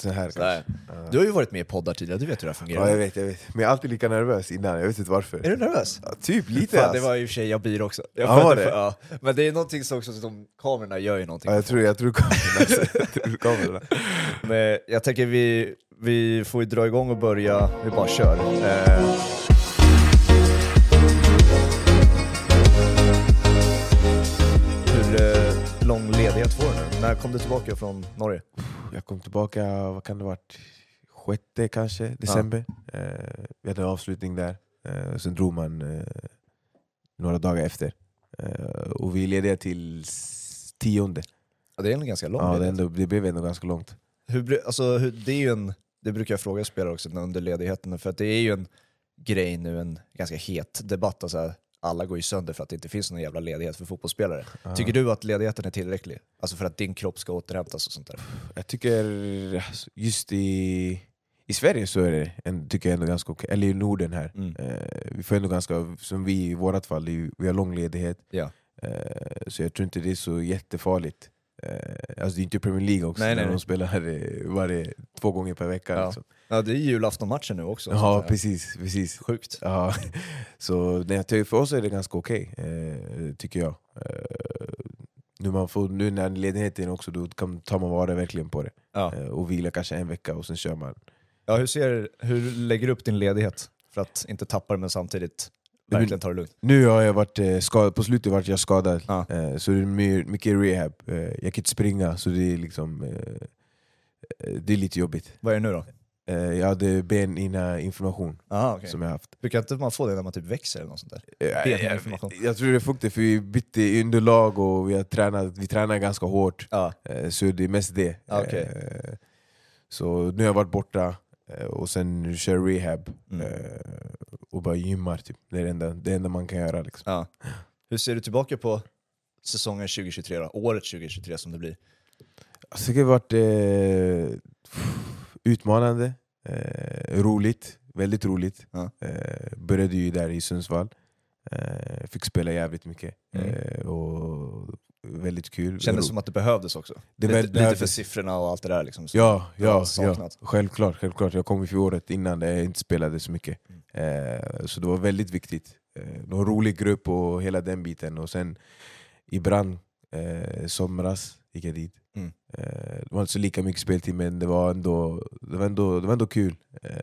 så här kanske. Du har ju varit med i poddar tidigare, du vet hur det fungerar. Ja, jag vet. Men jag är alltid lika nervös innan, jag vet inte varför. Är du nervös? Ja, typ lite. Fan, det var ju i och för sig Jabir också. Ja. Men det är någonting som också som kamerorna gör ju någonting. Ja, jag tror kamerorna. Men jag tänker vi får ju dra igång och börja, vi bara kör. Lång ledighet får nu. När kom du tillbaka från Norge? Jag kom tillbaka, vad kan det ha varit? 6 kanske, december. Ja. Vi hade en avslutning där. Sen drog man några dagar efter. Och vi ledde till 10. Ja, det är ändå ganska långt. Ja, det blev ändå ganska långt. Det brukar jag fråga spelare också under ledigheten. För att det är ju en grej nu, en ganska het debatt och så här. Alla går ju sönder för att det inte finns någon jävla ledighet för fotbollsspelare. Tycker du att ledigheten är tillräcklig? Alltså för att din kropp ska återhämtas och sånt där? Jag tycker just i Sverige så är det tycker jag ändå ganska okej. Eller i Norden här. Vi får ändå ganska, som vi i vårat fall, vi har lång ledighet. Ja. Så jag tror inte det är så jättefarligt. Alltså det är inte Premier League också. Nej. De spelar här varje 2 gånger per vecka. Ja, liksom. Ja, det är julaftonmatchen nu också. Ja, precis. Sjukt. Ja. Så för oss är det ganska okej, tycker jag. Nu när ledigheten också, då tar man vara verkligen på det. Ja. Och vila kanske en vecka och sen kör man. Ja, hur lägger du upp din ledighet för att inte tappa den men samtidigt verkligen tar det lugnt? Nu har jag varit skadad. På slutet varit jag skadad. Ja. Så det är mycket rehab. Jag kan inte springa, så det är liksom det är lite jobbigt. Vad är det nu då? Jag hade beninflammation. Aha, okay. Som jag haft. Brukar inte man få det när man typ växer eller något sånt där? Jag tror det är fuktigt, för vi bytte underlag och vi tränar ganska hårt. Ja. Så det är mest det. Ja, okay. Så nu har jag varit borta. Och sen kör rehab och bara gymmar typ. Det är det enda man kan göra liksom. Ja. Hur ser du tillbaka på säsongen 2023 då? Året 2023 som det blir? Alltså, det har varit utmanande, roligt, väldigt roligt. Ja. Började ju där i Sundsvall. Fick spela jävligt mycket. Och väldigt kul. Kändes som att det behövdes också. Lite för siffrorna och allt det där liksom. Ja. Självklart. Jag kom ju för året innan jag inte spelade så mycket. Så det var väldigt viktigt. Någon rolig grupp och hela den biten. Och sen i Brann somras gick jag dit. Det var inte så lika mycket speltid, men det var ändå kul.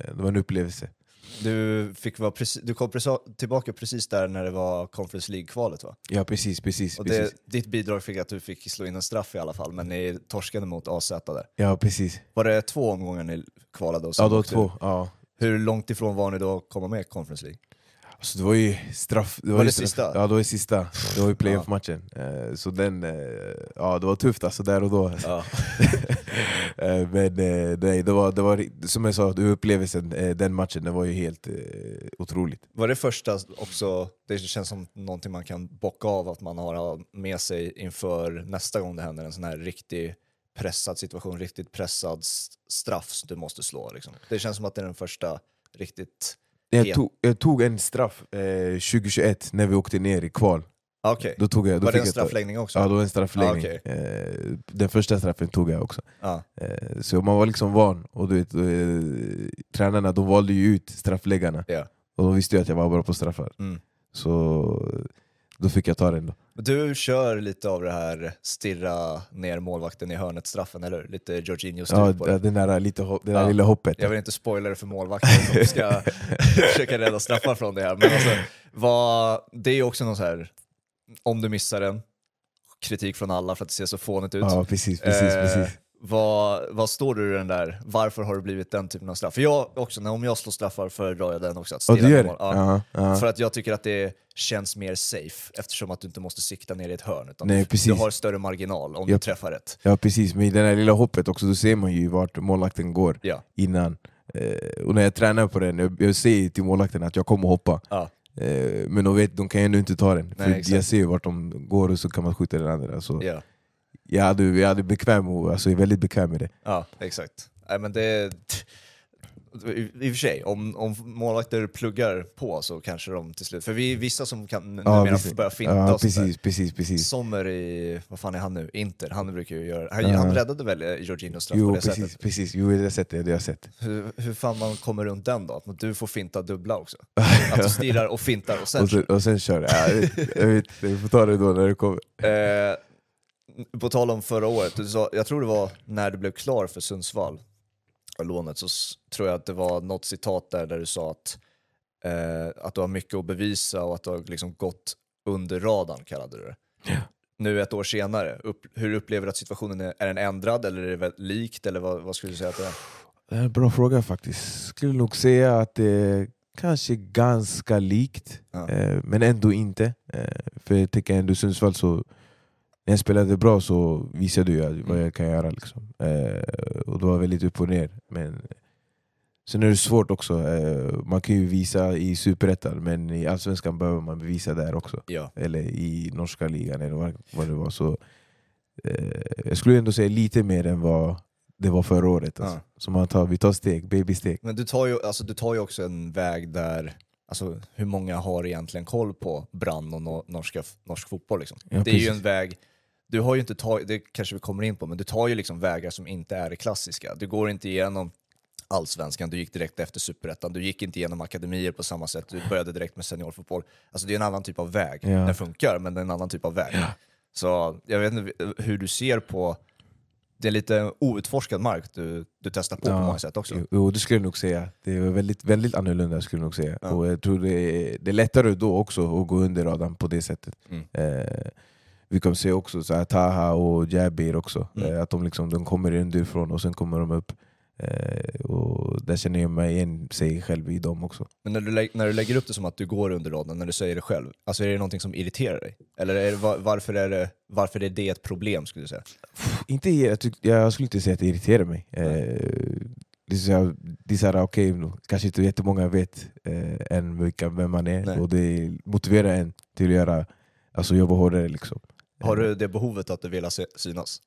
Det var en upplevelse. Du kom tillbaka precis där när det var Conference League-kvalet, va? Ja, precis. Och ditt bidrag fick att du fick slå in en straff i alla fall, men ni torskade mot AZ där. Ja, precis. Var det 2 omgångar ni kvalade? Och ja, då 2. Ja. Hur långt ifrån var ni då att komma med i Conference League? Alltså, det var ju straff. Det var det straff. Sista? Ja, det var sista. Det var ju playoff-matchen. Så den... Ja, det var tufft alltså där och då. Ja. Men nej, det var som jag sa, upplevelsen den matchen, det var ju helt otroligt. Var det första också, det känns som någonting man kan bocka av att man har med sig inför nästa gång det händer en sån här riktig pressad situation, riktigt pressad straff som du måste slå liksom. Det känns som att det är den första riktigt... Jag tog en straff 2021 när vi åkte ner i kval. Okay. Då var det en straffläggning också? Ja, då var en straffläggning. Okay. Den första straffen tog jag också. Så man var liksom van. Och du vet, tränarna, de valde ju ut straffläggarna. Yeah. Och de visste ju att jag var bra på straffar. Så då fick jag ta den då. Du kör lite av det här stirra ner målvakten i hörnet straffen, eller lite Jorginho stil på det. Ja, det där lilla hoppet. Jag vill inte spoila det för målvakten som ska försöka rädda straffar från det här. Men alltså, det är ju också någon så här, om du missar den, kritik från alla för att det ser så fånigt ut. Ja, precis. Vad står du i den där? Varför har det blivit den typen av straff? För jag också, om jag slår straffar föredrar jag den också. Att stilla mål. För att jag tycker att det känns mer safe, eftersom att du inte måste sikta ner i ett hörn, utan du har större marginal om du träffar rätt. Ja, precis. Men i det där lilla hoppet också, då ser man ju vart målvakten går innan. Och när jag tränar på den, jag säger till målvakten att jag kommer hoppa. Ja. Men de kan ju ändå inte ta den. För jag ser vart de går och så kan man skjuta den andra. Så... Yeah. Jag är väldigt bekväm med det. Ja, exakt. Nej, men det I och för sig, om målvakter pluggar på så kanske de till slut. För vi är vissa som kan börja finta oss. Precis. Sommer i, vad fan är han nu? Inter, han brukar ju göra. Han räddade väl Jorginho straff på det sättet. Jo, precis. Jo, det sättet, det har jag sett. Hur fan man kommer runt den då? Att du får finta dubbla också. Att du stirrar och fintar och sen och sen kör det. Jag får ta det då när du kommer. På tal om förra året, du sa, jag tror det var när du blev klar för Sundsvall lånet, så tror jag att det var något citat där du sa att du har mycket att bevisa och att du har liksom gått under radarn, kallade du det. Yeah. Nu ett år senare, hur upplever du att situationen är den ändrad eller är det likt eller vad skulle du säga att det är? Det är en bra fråga faktiskt. Skulle nog säga att det kanske ganska likt, men ändå inte. För jag tycker ändå Sundsvall så... När jag spelade bra så visade jag vad jag kan göra. Liksom. Och det var väldigt upp och ner. Men sen är det svårt också. Man kan ju visa i Superettan, men i Allsvenskan behöver man bevisa där också. Ja. Eller i norska ligan eller vad det var. Så, jag skulle ändå säga lite mer än vad det var förra året. Alltså. Ja. Så vi tar steg, babysteg. Men du tar ju också en väg där... Alltså hur många har egentligen koll på Brann och norsk fotboll liksom? Ja, det är ju en väg... Du har ju inte tagit... Det kanske vi kommer in på, men du tar ju liksom vägar som inte är klassiska. Du går inte igenom Allsvenskan, du gick direkt efter Superettan. Du gick inte igenom akademier på samma sätt. Du började direkt med seniorfotboll. Alltså det är en annan typ av väg. Ja. Den funkar, men det är en annan typ av väg. Ja. Så jag vet inte hur du ser på... Det är lite outforskad mark du testar på många sätt också. Jo, det skulle jag nog säga. Det var väldigt, väldigt annorlunda skulle jag nog säga. Ja. Och jag tror det är lättare då också att gå under radarn på det sättet. Mm. Vi kan se också så här, Taha och Jabir också. Mm. Att de kommer underifrån och sen kommer de upp. Och där känner jag mig igen sig själv i dem också. Men när du lägger upp det som att du går under radarn, när du säger det själv, alltså är det någonting som irriterar dig? Eller är det, varför är det ett problem skulle du säga? Inte, jag skulle inte säga att det irriterar mig. Det är såhär okej, kanske inte jättemånga vet än vem man är. Nej. Och det motiverar en till att göra, alltså jobba hårdare liksom. Har du det behovet att du vill synas?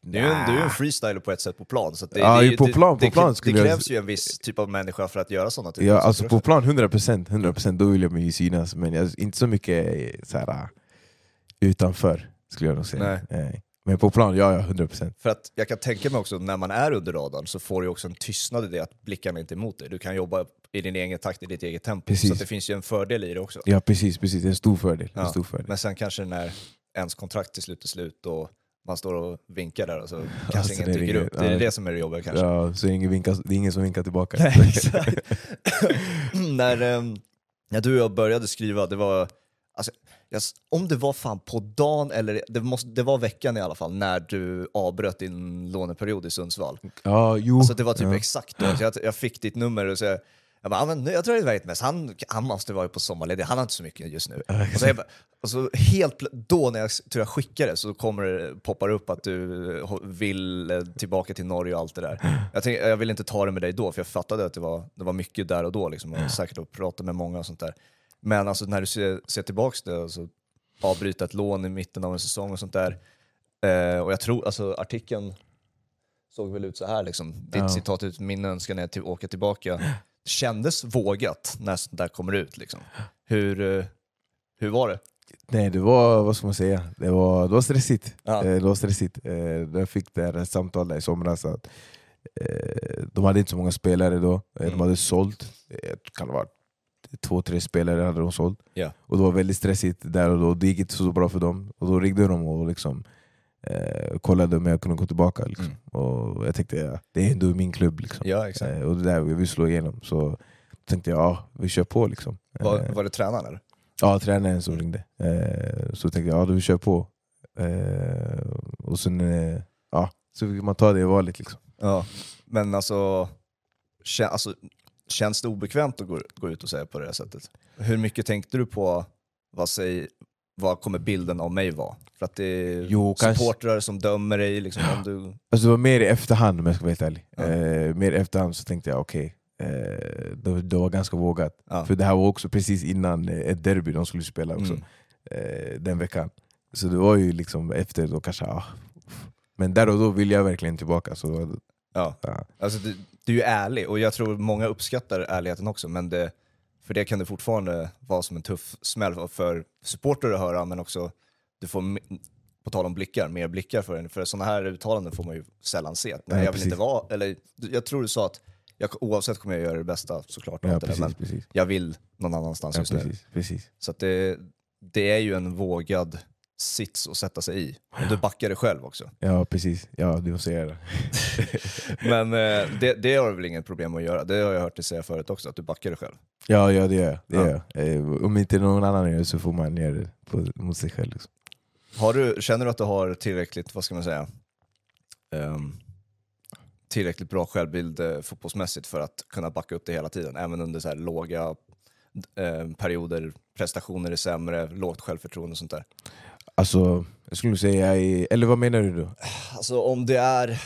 Du är en freestyler på ett sätt på plan, så att det krävs ju en viss typ av människa för att göra sådana typer. Ja, alltså på plan 100%, då vill jag mig synas, men inte så mycket så här utanför skulle jag nog säga. Nej. Men på plan, ja, 100%. För att jag kan tänka mig också, när man är under radarn så får du också en tystnad i det att blickarna inte emot dig. Du kan jobba i din egen takt, i ditt eget tempo. Precis. Så att det finns ju en fördel i det också. Ja, precis. Det är en stor fördel. Ja. En stor fördel. Men sen kanske när ens kontrakt till slut är slut och man står och vinkar där och så kanske ingen tycker upp. Det är det som är det jobbiga kanske. Ja, så det är ingen som vinkar tillbaka. Nej, exakt. När du och jag började skriva, det var... Alltså, om det var fan på dagen eller... Det var veckan i alla fall när du avbröt din låneperiod i Sundsvall. Ja, jo. Alltså det var typ exakt då. Så jag fick ditt nummer och så... Jag bara, men jag tror det var ett mest. Han måste vara på sommarledig. Han har inte så mycket just nu. Okay. Och så helt då när jag tror jag skickade så poppar upp att du vill tillbaka till Norge och allt det där. Jag vill inte ta det med dig då, för jag fattade att det var mycket där och då liksom, och säkert att prata med många och sånt där. Men alltså när du ser tillbaka det och så avbryta ett lån i mitten av en säsong och sånt där. Och jag tror alltså artikeln såg väl ut så här liksom. Ditt citat ut, min önskan är att åka tillbaka. Kändes vågat när sånt där kommer ut liksom. Hur var det? Nej, det var, vad ska man säga? Det var stressigt. Ja. Det var stressigt. Jag fick det här samtalet i somras att de hade inte så många spelare då. De hade sålt, kan det vara 2-3 spelare hade de sålt. Ja. Och det var väldigt stressigt där och då. Det gick inte så bra för dem. Och då ringde de och liksom kollade om jag kunde gå tillbaka liksom. Och jag tänkte, det är ändå min klubb liksom. Ja, exakt. Och det där vi slog igenom, så tänkte jag, vi kör på liksom. Var det tränaren eller? Ja, tränaren som ringde. Så tänkte jag, vi kör på. Och sen så fick man ta det i valet liksom. Ja, men alltså känns det obekvämt att gå ut och säga på det här sättet? Hur mycket tänkte du på vad kommer bilden av mig vara? För att det är supportrar som dömer dig liksom, om du... Alltså det var mer i efterhand, om jag ska vara helt ärlig. Mer i efterhand så tänkte jag okej. Det var ganska vågat. För det här var också precis innan ett derby de skulle spela också. Den veckan. Så det var ju liksom efter då kanske men där och då ville jag verkligen tillbaka. Så Ja, ja. Alltså du är ju ärlig, och jag tror många uppskattar ärligheten också, men det, för det kan det fortfarande vara som en tuff smäll för supportrar att höra, men också du får, på tal om blickar, mer blickar för en, för sådana här uttalanden får man ju sällan se. Men jag vill precis. Inte vara, eller jag tror du sa att jag, oavsett kommer jag göra det bästa såklart, ja, precis, det, men precis. Jag vill någon annanstans, ja, just precis, nu. Precis. Så att det är ju en vågad sits och sätta sig i. Och du backar det själv också. Ja, precis. Ja, du får säga det. Men det har väl inget problem att göra. Det har jag hört dig säga förut också, att du backar det själv. Ja, ja, det gör jag. Det ja. Om inte någon annan gör det så får man göra det mot sig själv. Liksom. Känner du att du har tillräckligt, vad ska man säga, tillräckligt bra självbild fotbollsmässigt för att kunna backa upp det hela tiden? Även under så här låga perioder, prestationer är sämre, lågt självförtroende och sånt där. Alltså, jag skulle säga, eller vad menar du då? Alltså om det är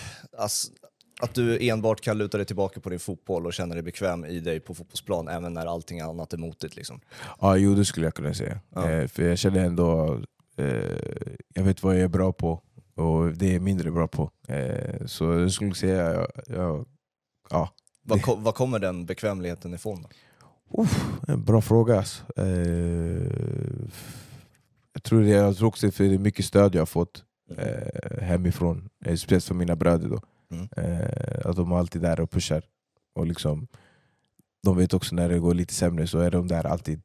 att du enbart kan luta dig tillbaka på din fotboll och känna dig bekväm i dig på fotbollsplan även när allting annat är mot dig liksom. Ja, jo, det skulle jag kunna säga. Ja. För jag känner ändå, jag vet vad jag är bra på och det är jag mindre bra på. Så jag skulle säga, ja. Vad kommer den bekvämligheten ifrån då? En bra fråga alltså. Jag tror också för det är mycket stöd jag har fått hemifrån, speciellt för mina bröder då. Att de är alltid där och pushar, och liksom de vet också när det går lite sämre så är de där alltid,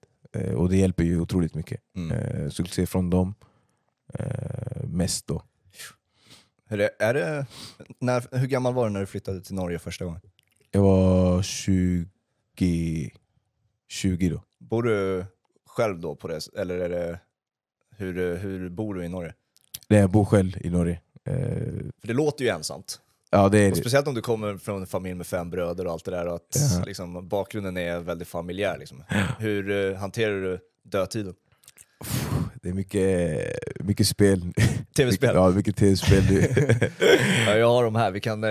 och det hjälper ju otroligt mycket. Så jag ser från dem mest då. Hur gammal var du när du flyttade till Norge första gången? Jag var 20 då. Bor du själv då på det? Eller är det, hur bor du i Norge? Nej, jag bor själv i Norge. För det låter ju ensamt. Ja, det är det. Speciellt om du kommer från en familj med 5 bröder och allt det där. Och att liksom, bakgrunden är väldigt familjär. Liksom. Hur hanterar du dödtiden? Det är mycket spel. TV-spel? Ja, mycket TV-spel. Ja, jag har de här. Vi kan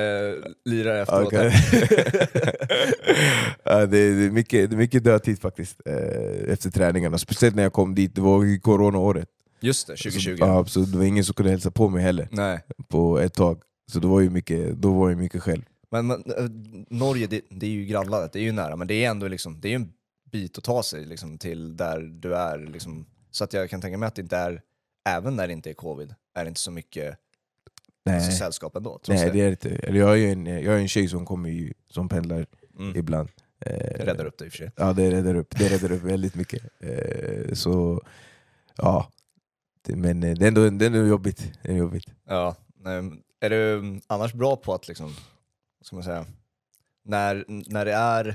lira efteråt. Okay. Ja, det är mycket dödtid faktiskt. Efter träningarna. Speciellt när jag kom dit. Det var i coronaåret. Just det, 2020. Så det var ingen som kunde hälsa på mig heller. Nej. På ett tag. Så då var ju mycket själv. Men Norge, det är ju grannlandet. Det är ju nära. Men det är ändå liksom, det är ju en bit att ta sig liksom, till där du är liksom. Så att jag kan tänka mig att det inte är, även när det inte är covid, är det inte så mycket sällskap ändå. Nej, det är inte. Eller jag är en tjej som kommer ju, som pendlar ibland. Det räddar upp det i och för sig. Ja, det räddar upp väldigt mycket. Så, ja. Men det är ändå jobbigt. Det är jobbigt. Ja, är du annars bra på att liksom, vad ska man säga, när det är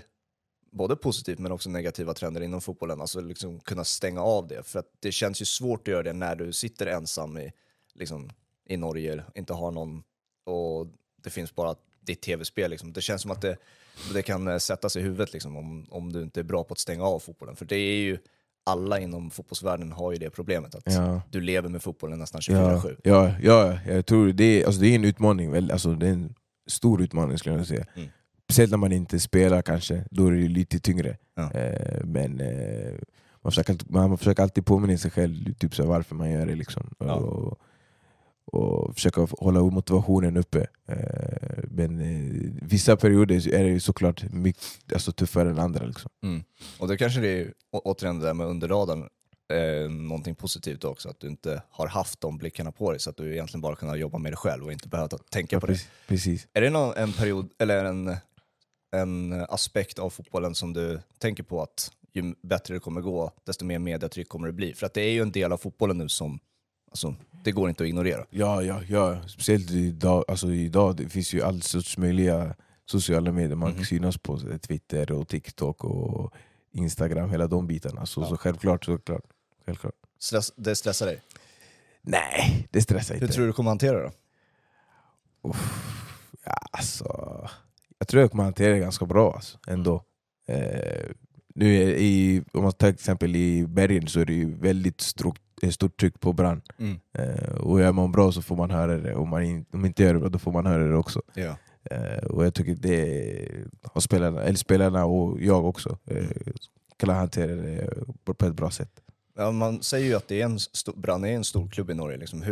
både positivt men också negativa trender inom fotbollen, alltså liksom kunna stänga av det? För att det känns ju svårt att göra det när du sitter ensam i Norge, inte har någon, och det finns bara ditt tv-spel liksom. Det känns som att det kan sättas i huvudet liksom, om du inte är bra på att stänga av fotbollen. För det är ju, alla inom fotbollsvärlden har ju det problemet att du lever med fotbollen nästan 24/7. Ja, jag tror det är en utmaning väl, alltså det är en stor utmaning skulle jag säga. Speciellt när man inte spelar kanske, då är det lite tyngre. Ja. Men man försöker alltid påminna sig själv typ så varför man gör det liksom. Ja. Och försöka hålla motivationen uppe. Men vissa perioder är det ju såklart mycket, alltså, tuffare än andra liksom. Och då kanske det är återigen det där med under radarn, någonting positivt också, att du inte har haft de blickarna på dig, så att du egentligen bara kunnat jobba med dig själv och inte behövt tänka på det. Precis. Är det en period eller en aspekt av fotbollen som du tänker på att ju bättre det kommer gå, desto mer mediatryck kommer det bli? För att det är ju en del av fotbollen nu som, alltså, det går inte att ignorera. Ja. Speciellt idag det finns ju all sorts möjliga sociala medier. Man kan synas på Twitter och TikTok och Instagram, hela de bitarna. Så självklart. Det stressar dig? Nej, det stressar inte. Hur tror du kommer hantera det då? Jag tror jag kommer hantera det ganska bra alltså, ändå. Nu om man tar till exempel i Bergen, så är det ju väldigt stort tryck på Brann. Och är man bra så får man höra det. Och om inte gör det bra, då får man höra det också. Ja. Och jag tycker det har spelarna och jag också kan hantera det på ett bra sätt. Ja, man säger ju att det är Brann är en stor klubb i Norge. Liksom.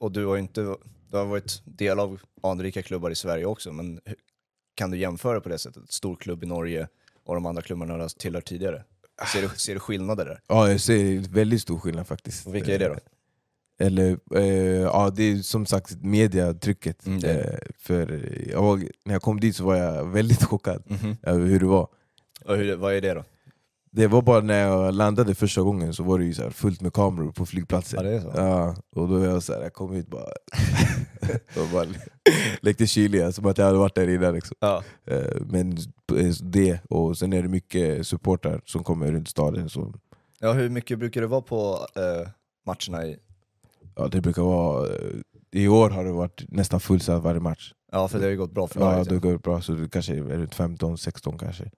Och du har ju inte Du har varit del av anrika klubbar i Sverige också, men kan du jämföra på det sättet? Stor klubb i Norge och de andra klubbarna tillhör tidigare. Ser du skillnader där? Ja, jag ser väldigt stor skillnad faktiskt. Och vilka är det då? Eller, ja, det är som sagt mediatrycket. För när jag kom dit så var jag väldigt chockad över hur det var. Och vad är det då? Det var bara när jag landade första gången så var det ju så här fullt med kameror på flygplatsen. Ja, det är så. Ja, och då var jag så här, jag kom ut bara och bara lekte kyliga som att jag hade varit där innan liksom. Ja. Men det, och sen är det mycket supportrar som kommer runt staden. Så. Ja, hur mycket brukar det vara på matcherna i? Ja, det brukar vara, i år har det varit nästan fullsatt varje match. Ja, för det har ju gått bra för laget. Ja, det går bra, så det kanske är runt 15-16 kanske,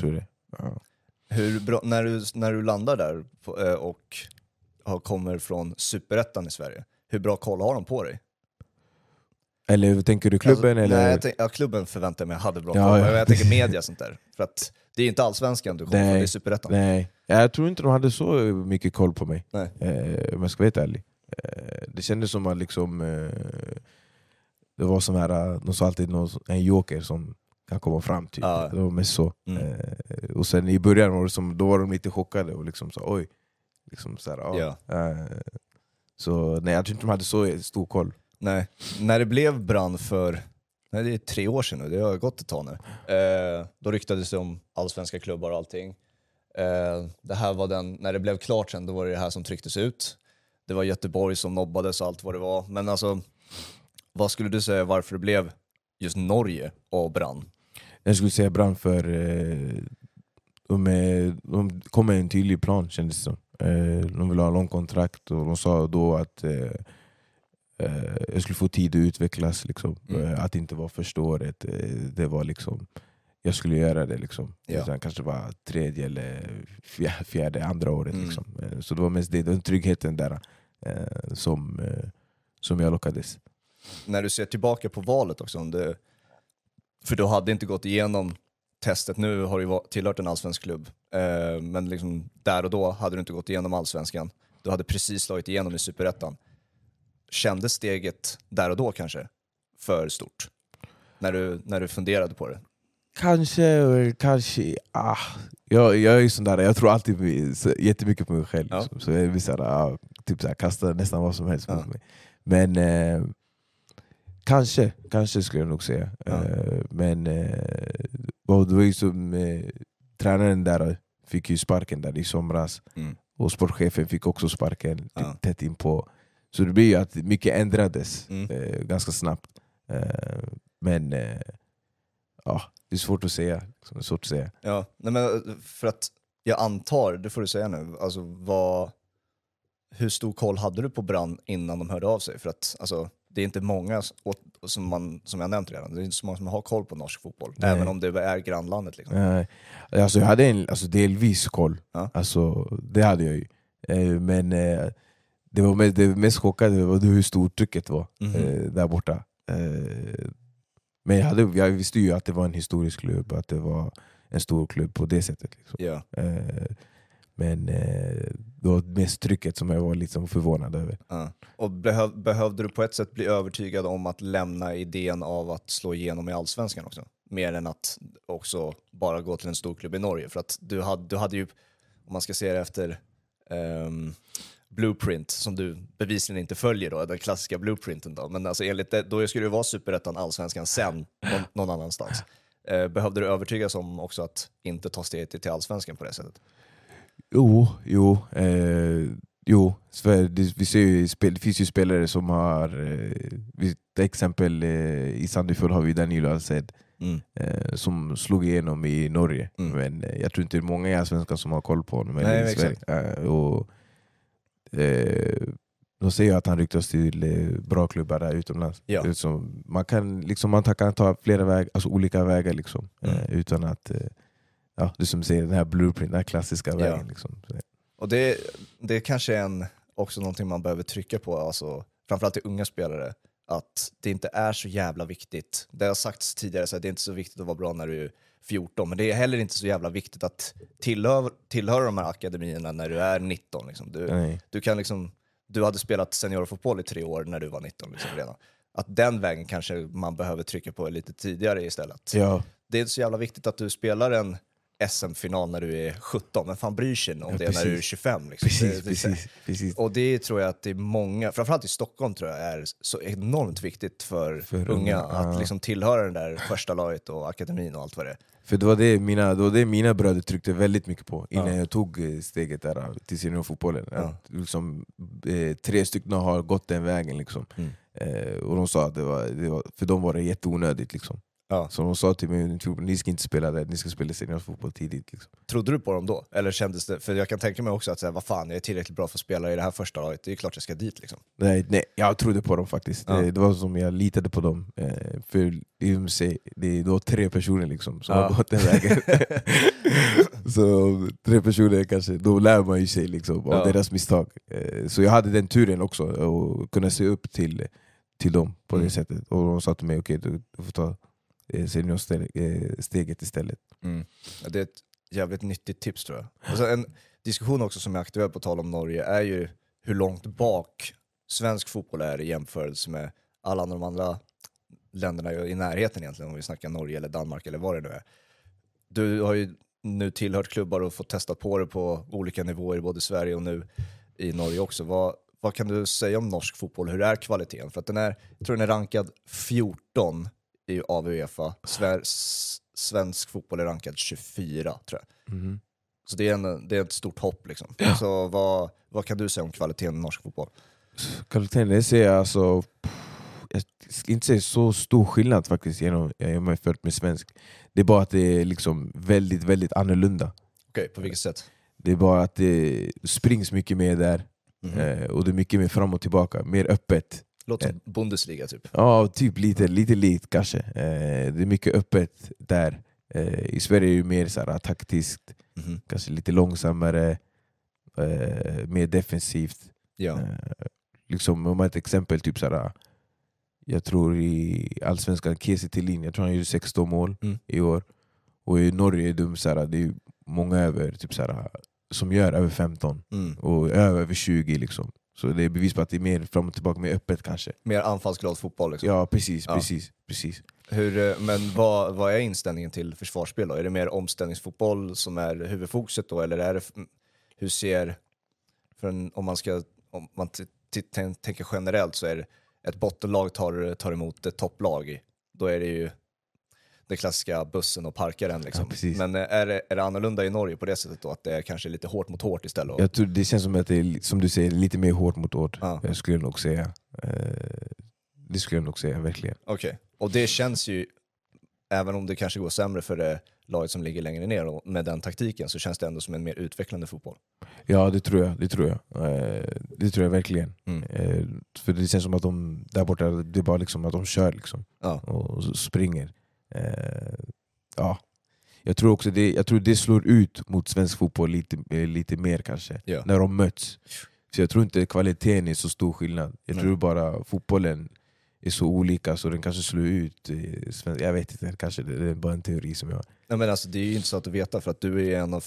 tror jag. Ja. Hur bra, när du landar där och kommer från Superettan i Sverige, hur bra koll har de på dig? Eller tänker du klubben? Alltså, eller? Nej, klubben förväntar mig hade bra koll. Ja. Jag tänker media sånt där. För att det är inte Allsvenskan du kommer från, det är Superettan. Nej, jag tror inte de hade så mycket koll på mig. Nej. Om jag ska vara helt ärlig. Det kändes som att liksom, det var som här, de sa alltid en joker som kan komma fram typ. Ja. Det var mest så. Och sen i början var det som, då var de lite chockade och liksom sa oj liksom så här, så nej, jag tror inte de hade så stor koll. Nej, när det blev Brann för det är 3 år sedan nu, det har gått ett tag nu. Då ryktades det om allsvenska klubbar och allting. Det här var den, när det blev klart sen, då var det här som trycktes ut. Det var Göteborg som nobbades och allt vad det var. Men alltså, vad skulle du säga varför det blev just Norge och Brann? Jag skulle säga Brann för de kom med en tydlig plan, kändes det som. De ville ha lång kontrakt och de sa då att jag skulle få tid att utvecklas. Liksom. Att inte vara första året. Det var liksom, jag skulle göra det liksom. Ja. Utan kanske bara tredje eller fjärde, andra året liksom. Så det var mest det, den tryggheten där som jag lockades. När du ser tillbaka på valet också, för du hade inte gått igenom testet, nu har du tillhört en allsvensk klubb. Men liksom där och då hade du inte gått igenom allsvenskan. Du hade precis slagit igenom i Superettan. Kändes steget där och då kanske för stort? När du funderade på det? Kanske. Jag är ju sån där, jag tror alltid jättemycket på mig själv. Ja. Så jag vill säga, typ så här, kasta nästan vad som helst mot mig. Men kanske skulle jag nog säga. Ja. Men det var ju som tränaren där fick ju sparken där i somras. Och sportchefen fick också sparken typ tätt in på. Så det blir ju att mycket ändrades ganska snabbt. Men det är svårt att säga. Ja, nej, men för att jag antar, det får du säga nu, alltså hur stor koll hade du på Brann innan de hörde av sig? För att alltså, det är inte många, som jag nämnt redan, det är inte så många som har koll på norsk fotboll. Nej. Även om det är grannlandet. Liksom. Nej. Alltså, jag hade delvis koll. Ja. Alltså, det hade jag ju. Men det mest chockade var hur stort trycket var där borta. Men jag visste ju att det var en historisk klubb, att det var en stor klubb på det sättet. Liksom. Yeah. Men det var mest trycket som jag var liksom förvånad över. Och behövde du på ett sätt bli övertygad om att lämna idén av att slå igenom i Allsvenskan också? Mer än att också bara gå till en stor klubb i Norge. För att du hade ju, om man ska se det efter blueprint som du bevisligen inte följer då, den klassiska blueprinten då, men alltså enligt det, då skulle det vara Superettan, Allsvenskan sen någon annanstans. Behövde du övertygas om också att inte ta steget till Allsvenskan på det sättet? Jo, det finns ju spelare som har till exempel i Sandefjord har vi Daniel Alzed som slog igenom i Norge, men jag tror inte det är många i Allsvenskan som har koll på honom. Nej, exakt. Och då ser jag att han ryktas till bra klubbar där utomlands. Ja. Man kan ta flera vägar, alltså olika vägar liksom, utan att du som säger, den här blueprint, den här klassiska vägen. Ja. Liksom. Och det är kanske också någonting man behöver trycka på, alltså, framförallt till unga spelare, att det inte är så jävla viktigt. Det har sagts tidigare, så att det är inte så viktigt att vara bra när du är 14, men det är heller inte så jävla viktigt att tillhöra de här akademierna när du är 19. Liksom. Du kan liksom, du hade spelat seniorfotboll i 3 år när du var 19 liksom, redan. att den vägen kanske man behöver trycka på lite tidigare istället. Ja. Det är så jävla viktigt att du spelar en SM-final när du är 17. Men fan bryr sig om det när du är 25. Liksom. Precis. Och det tror jag att det är många, framförallt i Stockholm tror jag, är så enormt viktigt för unga att liksom tillhöra den där första laget och akademin och allt vad det är. För det var det mina bröder tryckte väldigt mycket på innan jag tog steget där till seniorfotbollen. Ja. Liksom, 3 stycken har gått den vägen liksom. Och de sa att det var för dem var det jätteonödigt liksom. Ja. Som de sa till mig, ni ska inte spela där, ni ska spela seniorfotboll tidigt liksom. Trodde du på dem då? Eller kändes det, för jag kan tänka mig också att säga, vad fan, jag är tillräckligt bra för att spela i det här första laget, det är klart jag ska dit liksom. Nej, jag trodde på dem faktiskt. Ja. Det var som jag litade på dem. För UMC, det är då 3 personer liksom som har gått den vägen. Så 3 personer kanske, då lär man ju sig liksom av deras misstag. Så jag hade den turen också att kunna se upp till dem på det sättet. Och de sa till mig, okej, du får ta seniorsteget istället. Det är ett jävligt nyttigt tips tror jag. Och sen en diskussion också som är aktuell på tal om Norge är ju hur långt bak svensk fotboll är i jämförelse med alla de andra länderna i närheten egentligen, om vi snackar Norge eller Danmark eller vad det nu är. Du har ju nu tillhört klubbar och fått testa på det på olika nivåer i både Sverige och nu i Norge också. Vad kan du säga om norsk fotboll? Hur är kvaliteten? För att den är, jag tror den är rankad 14 i UEFA. Svensk fotboll är rankad 24 tror jag. Mm. Så det är ett stort hopp liksom. Ja. Så vad kan du säga om kvaliteten i norsk fotboll? Kvaliteten, det ser jag alltså, jag ska inte säga så stor skillnad faktiskt jämfört med svensk. Det är bara att det är liksom väldigt, väldigt annorlunda. Okej, på vilket sätt? Det är bara att det springs mycket mer där. Mm. Och det är mycket mer fram och tillbaka, mer öppet. Låter som Bundesliga typ. Ja, typ lite kanske. Det är mycket öppet där. I Sverige är det ju mer så här taktiskt. Mm-hmm. Kanske lite långsammare. Mer defensivt. Ja. Liksom om ett exempel typ så här, jag tror i Allsvenskan Kiese Thelin, jag tror han gjorde 16 mål i år. Och i Norge är det så här, det är många över typ så här, som gör över 15 och över 20 liksom. Så det är bevis på att det är mer fram och tillbaka, mer öppet kanske. Mer anfallsglad fotboll liksom. Ja, precis. Hur, men vad är inställningen till försvarsspel då? Är det mer omställningsfotboll som är huvudfokuset då? Eller är det, hur ser, för en, om man tänker generellt så är det, ett bottenlag tar emot ett topplag. Då är det ju den klassiska bussen och parkaren liksom. Ja, men är det annorlunda i Norge på det sättet då? Att det är kanske lite hårt mot hårt istället? Jag tror det känns som att det är, som du säger, lite mer hårt mot hårt. Ja. Jag skulle nog säga. Det skulle jag nog säga, verkligen. Okej. Och det känns ju, även om det kanske går sämre för det laget som ligger längre ner och med den taktiken, så känns det ändå som en mer utvecklande fotboll. Ja, det tror jag. Det tror jag verkligen. För det känns som att de där borta, det är bara liksom att de kör liksom. Ja. Och springer. Ja, jag tror det slår ut mot svensk fotboll lite mer kanske, när de möts. Så jag tror inte kvaliteten är så stor skillnad. Jag tror bara fotbollen är så olika så den kanske slår ut svensk. Jag vet inte, kanske det är bara en teori som jag har. Nej, men alltså, det är ju inte så att du veta, för att du är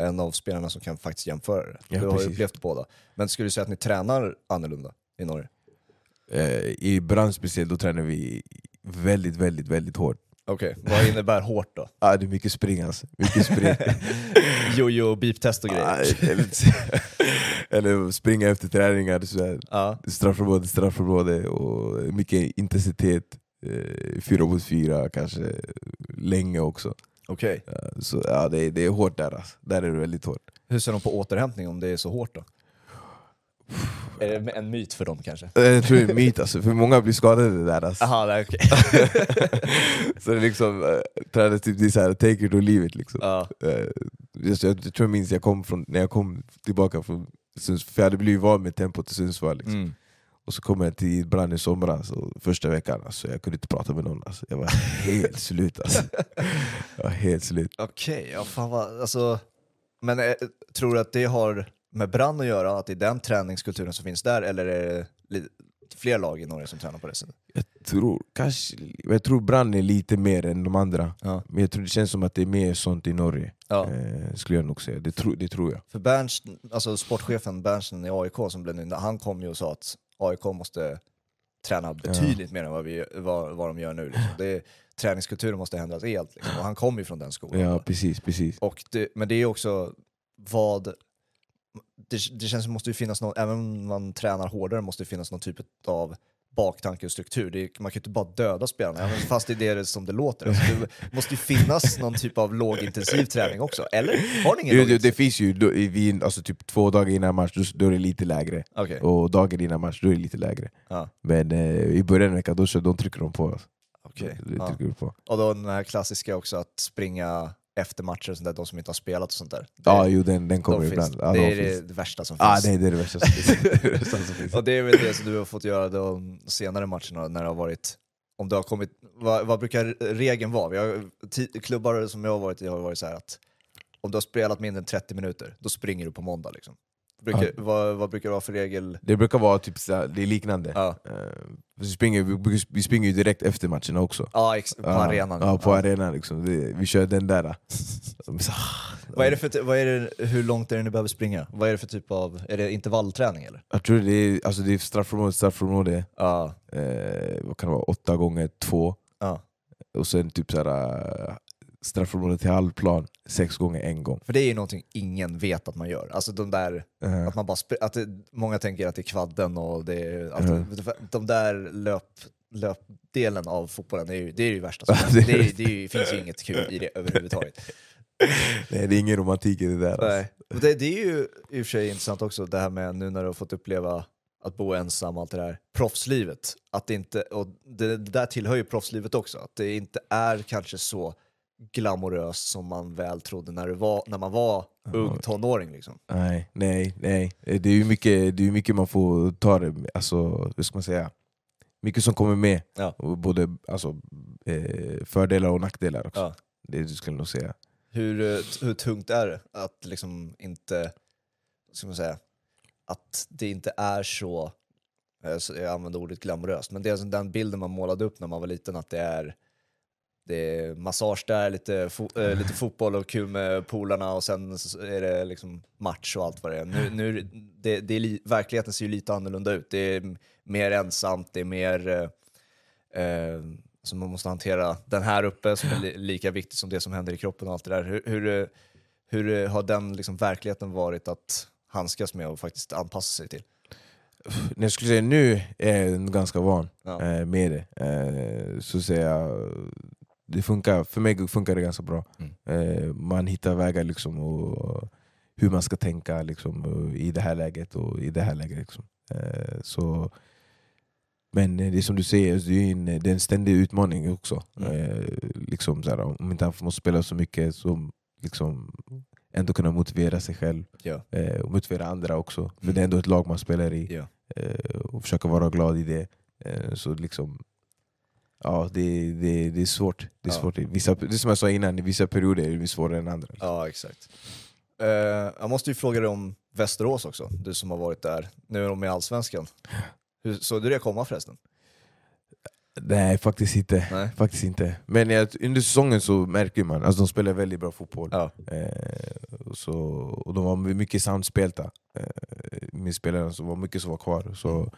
en av spelarna som kan faktiskt jämföra det. Ja, du har ju upplevt båda. Men skulle du säga att ni tränar annorlunda i Norge? I Brann speciellt, då tränar vi väldigt, väldigt, väldigt hårt. Okej. Vad innebär hårt då? Ja, det är mycket spring alltså. Mycket spring. Jojo, beep-test och grejer. Eller springa efter träningar. Straffområde. Och mycket intensitet. 4 mot 4 kanske. Länge också. Okej. Så ja, det är hårt där alltså. Där är det väldigt hårt. Hur ser de på återhämtning om det är så hårt då? Är det en myt för dem kanske? Jag tror det är en myt alltså, för många blir skadade där alltså. Aha, okej. Så det liksom tränas typ, det är såhär, take it or leave it liksom. Ja. Jag tror jag minns, när jag kom tillbaka från Sundsvall, för jag hade blivit van med tempo till Sundsvall liksom. Och så kom jag till Brann i somras, första veckan alltså, jag kunde inte prata med någon alltså. Jag var helt slut alltså. Okej, ja fan vad, alltså. Men tror du att det har med Brann att göra, att det är den träningskulturen som finns där, eller är det fler lag i Norge som tränar på det sättet? Jag tror Brann är lite mer än de andra. Ja. Men jag tror det känns som att det är mer sånt i Norge. Ja. Skulle jag nog säga. Det tror jag. För Bernsen, alltså sportchefen Bernsen i AIK som blev nu, han kom ju och sa att AIK måste träna betydligt mer än vad de gör nu. Liksom. Träningskulturen måste ändras helt. Liksom. Och han kommer ju från den skolan. Ja, precis. Men det är också vad... Det känns som måste ju finnas någon, även om man tränar hårdare måste det finnas någon typ av baktanke och struktur. Man kan ju inte bara döda spelarna, även fast det är det som det låter. Alltså, det måste ju finnas någon typ av lågintensiv träning också. Eller har ni ingen det finns ju alltså typ 2 dagar innan match då är det lite lägre. Okay. Och dagen innan match då är det lite lägre. Ja. Men i början av veckan då så de trycker de på. Okej. Okay. Och då den här klassiska också att springa efter matcher och sånt där, de som inte har spelat och sånt där. Den kommer ibland. Det är det värsta som finns. Ja, det är det värsta som finns. Och det är väl det som du har fått göra de senare matcherna när det har varit, om du har kommit, vad brukar regeln vara? Vi har klubbar som jag har varit i har varit så här att om du har spelat mindre än 30 minuter, då springer du på måndag liksom. Vad brukar det vara för regel? Det brukar vara typ så här, det är liknande. Ja. Vi springer ju direkt efter matchen också. Ja, på arenan. Ja, på arenan liksom. Vi kör den där. Hur långt är det ni behöver springa? Vad är det för typ av, är det intervallträning eller? Jag tror det är, alltså det är straffområde. Ja. Vad kan det vara? 8 gånger 2. Ja. Och sen typ så här straffområdet till halvplan 6 gånger 1 gång. För det är ju någonting ingen vet att man gör. Alltså de där att man bara att det, många tänker att det är kvadden och det är att de där löpdelen av fotbollen är ju det värsta. det finns ju inget kul i det överhuvudtaget. Nej, det är ingen romantik i det där. Nej. Alltså. Det är ju i och för sig intressant också det här med nu när du har fått uppleva att bo ensam och allt det där proffslivet, att det inte, och det där tillhör ju proffslivet också, att det inte är kanske så glamorös som man väl trodde när man var ung tonåring liksom. Nej. Det är ju mycket man får ta det, alltså hur ska man säga? Mycket som kommer med och både alltså fördelar och nackdelar också. Ja. Det skulle jag nog säga. Hur tungt är det att liksom inte, ska man säga, att det inte är så, jag använder ordet glamoröst, men det är alltså den bilden man målade upp när man var liten, att det är massage där, lite fotboll och kul med polarna och sen är det liksom match och allt vad det är. Verkligheten ser ju lite annorlunda ut. Det är mer ensamt, det är mer som man måste hantera den här uppe som är lika viktigt som det som händer i kroppen och allt det där. Hur har den liksom verkligheten varit att handskas med och faktiskt anpassa sig till? Jag skulle säga nu är jag ganska van med det. Så säger jag, det funkar för mig, funkar det ganska bra. Man hittar vägar liksom, och hur man ska tänka liksom, i det här läget liksom. Så, men det som du säger, det är en ständig utmaning också. Liksom så här, om inte han måste spela så mycket så liksom ändå kunna motivera sig själv och motivera andra också, för det är ändå ett lag man spelar i och försöka vara glad i det, så liksom det är svårt. Det är svårt. Vissa, det som jag sa innan, i vissa perioder är det svårare än andra. Ja, exakt. Jag måste ju fråga dig om Västerås också. Du som har varit där. Nu är de i Allsvenskan. Hur såg du det komma förresten? Nej, faktiskt inte. Men under säsongen så märker man, alltså de spelar väldigt bra fotboll. Ja. Och de var mycket samspelta med spelarna, så var mycket som var kvar. Så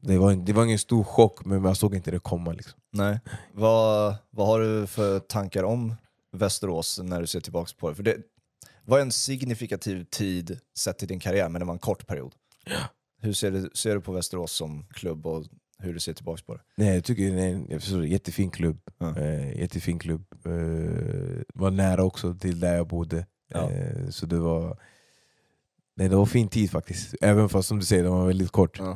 det var ingen stor chock, men man såg inte det komma liksom. Nej. Vad har du för tankar om Västerås när du ser tillbaka på det? För det var en signifikativ tid sett till din karriär, men det var en kort period. Ja. Hur ser du på Västerås som klubb och hur du ser tillbaka på det? Nej, jag tycker det är en jättefin klubb. Ja. Jättefin klubb. Var nära också till där jag bodde. Ja. Så det var... Nej, det var en fin tid faktiskt. Även fast som du säger, det var väldigt kort. Ja.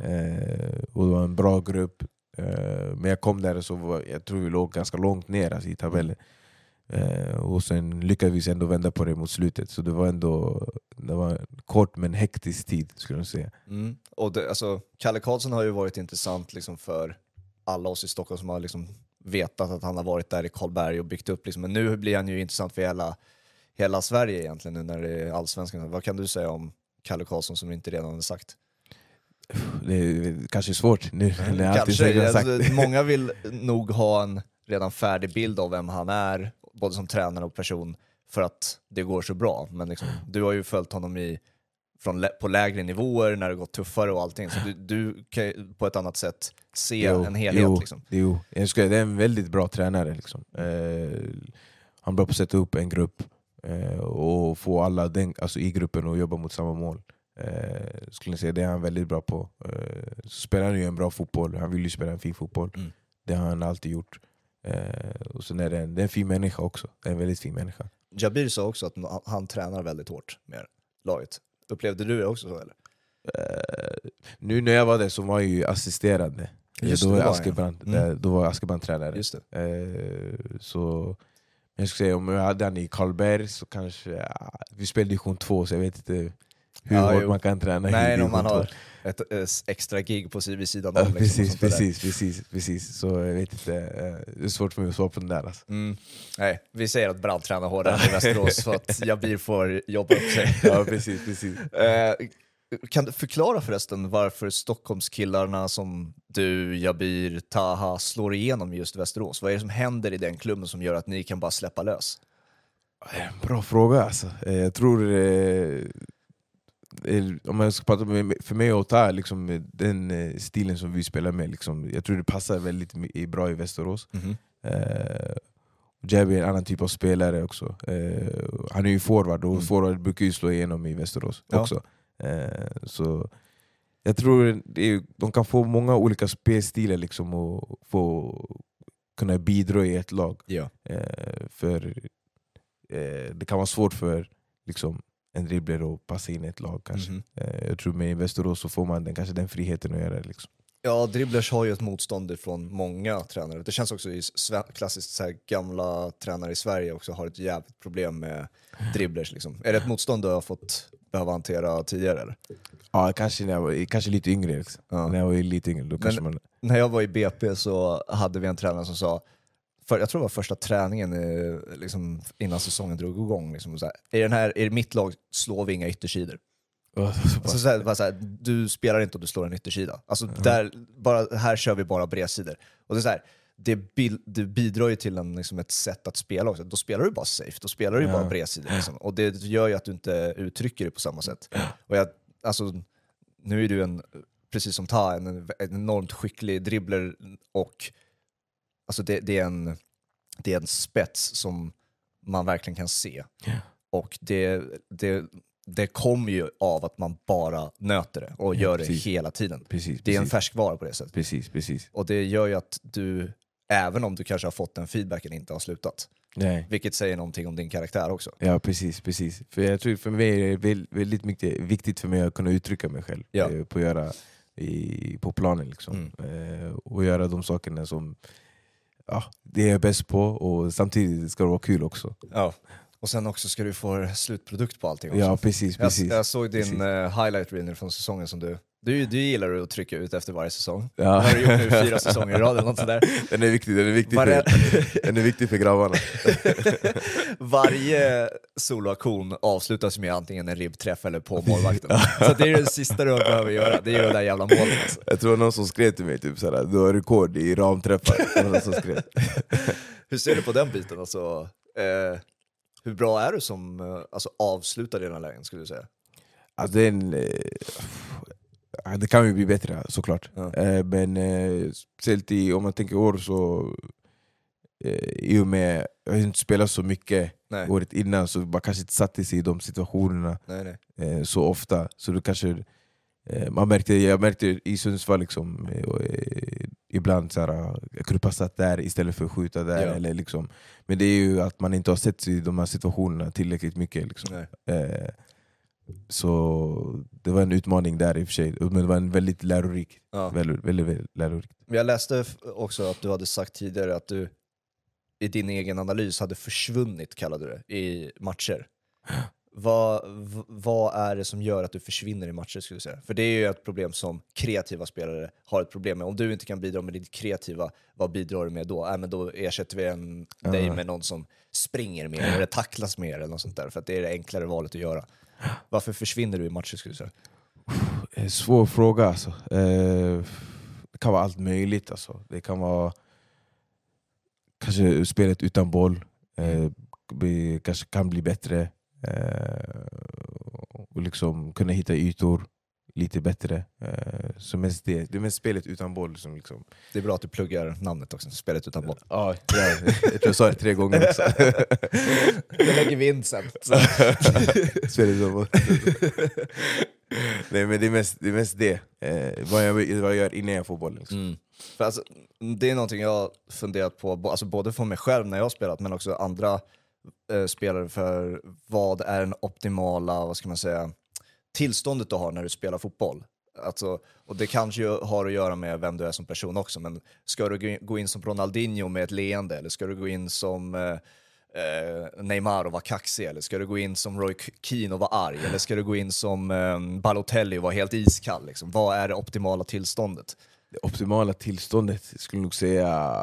Och det var en bra grupp. Men jag kom där och så jag tror vi låg ganska långt ner alltså, i tabellen. Och sen lyckades vi ändå vända på det mot slutet. Så det var ändå en kort men hektisk tid, skulle jag säga. Mm. Och alltså, Kalle Karlsson har ju varit intressant liksom, för alla oss i Stockholm som har liksom, vetat att han har varit där i Karlberg och byggt upp. Liksom. Men nu blir han ju intressant för hela Sverige egentligen, nu när det är Allsvenskan. Vad kan du säga om Kalle Karlsson som inte redan har sagt? Det är kanske svårt nu. Kanske, alltså, många vill nog ha en redan färdig bild av vem han är, både som tränare och person, för att det går så bra. Men liksom, du har ju följt honom i på lägre nivåer när det gått tuffare och allting. Så du kan på ett annat sätt se en helhet. Det är en väldigt bra tränare. Liksom. Han är bra på att sätta upp en grupp och få alla i gruppen och jobba mot samma mål. Skulle jag säga, det är han väldigt bra på. Spelar han ju en bra fotboll. Han vill ju spela en fin fotboll. Mm. Det har han alltid gjort. Och sen är det är en fin människa också. En väldigt fin människa. Jabir sa också att han tränar väldigt hårt med laget. Upplevde du det också så eller? Nu när jag var där så var jag ju assisterande. Då var jag Askebrand-tränare. Just det. Så jag skulle säga, om jag hade han i Karlberg så kanske... Vi spelade division 2 så jag vet inte... Hur hårt man kan träna. Nej, om man har ett extra gig på sidan. Ja, precis. Så jag vet inte. Det är svårt för mig att svara på den där. Alltså. Mm. Nej, vi säger att Brann tränar hårdare i Västerås för att Jabir får jobba upp sig. Ja, precis. Kan du förklara förresten varför Stockholmskillarna som du, Jabir, Taha slår igenom just Västerås? Vad är det som händer i den klubben som gör att ni kan bara släppa lös? Bra fråga alltså. Jag tror... om jag ska prata med, för mig och ta liksom, den stilen som vi spelar med liksom, jag tror det passar väldigt bra i Västerås. Jabir är en annan typ av spelare också. Han är ju forward och forward brukar ju slå igenom i Västerås också. Så jag tror de kan få många olika spelstilar liksom, och få kunna bidra i ett lag. För det kan vara svårt för liksom en dribbler och passa in i ett lag kanske. Jag tror med i Västerås så får man den friheten att göra liksom. Ja, dribblers har ju ett motstånd från många tränare. Det känns också i klassiskt så här, gamla tränare i Sverige också har ett jävligt problem med dribblers liksom. Är det ett motstånd du har behöva hantera tidigare eller? Ja, kanske när jag var lite yngre liksom. När jag var lite yngre då kanske när jag var i BP så hade vi en tränare som sa, jag tror det var första träningen liksom, innan säsongen drog igång liksom, så här, i mitt lag slår vi inga yttersidor. Du spelar inte och du slår en yttersida. Alltså, här kör vi bara bredsidor. Och det är så här, det bidrar ju till liksom, ett sätt att spela också. Då spelar du bara safe, då spelar du bara bredsidor liksom. Och det gör ju att du inte uttrycker det på samma sätt. Och nu är du precis som Ta, en enormt skicklig dribbler och alltså det är en spets som man verkligen kan se. Och det kommer ju av att man bara nöter det och gör det hela tiden. Precis. En färskvara på det sättet. Precis. Och det gör ju att du, även om du kanske har fått den feedbacken, inte har slutat. Nej. Vilket säger någonting om din karaktär också. Ja, precis. För jag tror för mig är det väldigt mycket viktigt för mig att kunna uttrycka mig själv. Ja. På att göra på planen liksom. Och göra de sakerna som... Ja, det är jag bäst på och samtidigt ska det vara kul också. Ja, och sen också ska du få slutprodukt på allting också. Ja, precis. Jag såg din highlight reel från säsongen som du gillar att trycka ut efter varje säsong. Ja. Jag har gjort nu 4 säsonger i rad eller något sådär. Den är viktig den är viktig för grabbarna. Varje soloaktion avslutas med antingen en ribbträff eller på målvakten. Så det är det sista du behöver göra. Det är det där jävla målet. Alltså. Jag tror någon som skrev till mig typ såhär, du har rekord i ramträffar. Någon som skrev. Hur ser du på den biten? Alltså, hur bra är du som avslutar dina lägen skulle du säga? Alltså det kan ju bli bättre såklart. Men speciellt om man tänker år så i och med jag har inte spelat så mycket året innan så man kanske inte satte sig i de situationerna så ofta. Så du kanske jag märkte i Sundsvall liksom ibland så här kunde passa där istället för att skjuta där eller liksom. Men det är ju att man inte har sett sig i de här situationerna tillräckligt mycket liksom. Så det var en utmaning där i och för sig. Men det var en väldigt lärorik. Väldigt lärorik. Jag läste också att du hade sagt tidigare att du i din egen analys hade försvunnit, kallade du det, i matcher. Vad är det som gör att du försvinner i matcher skulle du säga? För det är ju ett problem som kreativa spelare har ett problem med. Om du inte kan bidra med ditt kreativa, vad bidrar du med då? Men då ersätter vi dig med någon som springer mer eller tacklas mer eller något sånt där. För att det är det enklare valet att göra. Varför försvinner du i matcher skulle du säga? En svår fråga alltså. Det kan vara allt möjligt alltså. Det kan vara kanske spelet utan boll. Kanske kan bli bättre. liksom kunna hitta ytor lite bättre. Så mest det är mest spelet utan boll som liksom. Det är bra att du pluggar namnet också, spelet utan boll. Ja, jag sa det 3 gånger också. Det lägger vi in sen. Spelet utan boll. Nej, men det är mest det. Vad jag gör innan jag får bollen liksom. Mm. För alltså, det är någonting jag funderat på, alltså både för mig själv när jag har spelat, men också andra spelare, för vad är den optimala, vad ska man säga, tillståndet du har när du spelar fotboll. Alltså, och det kanske ju har att göra med vem du är som person också, men ska du gå in som Ronaldinho med ett leende, eller ska du gå in som Neymar och vara kaxig, eller ska du gå in som Roy Keane och vara arg, eller ska du gå in som Balotelli och vara helt iskall liksom? Vad är det optimala tillståndet? Det optimala tillståndet skulle nog säga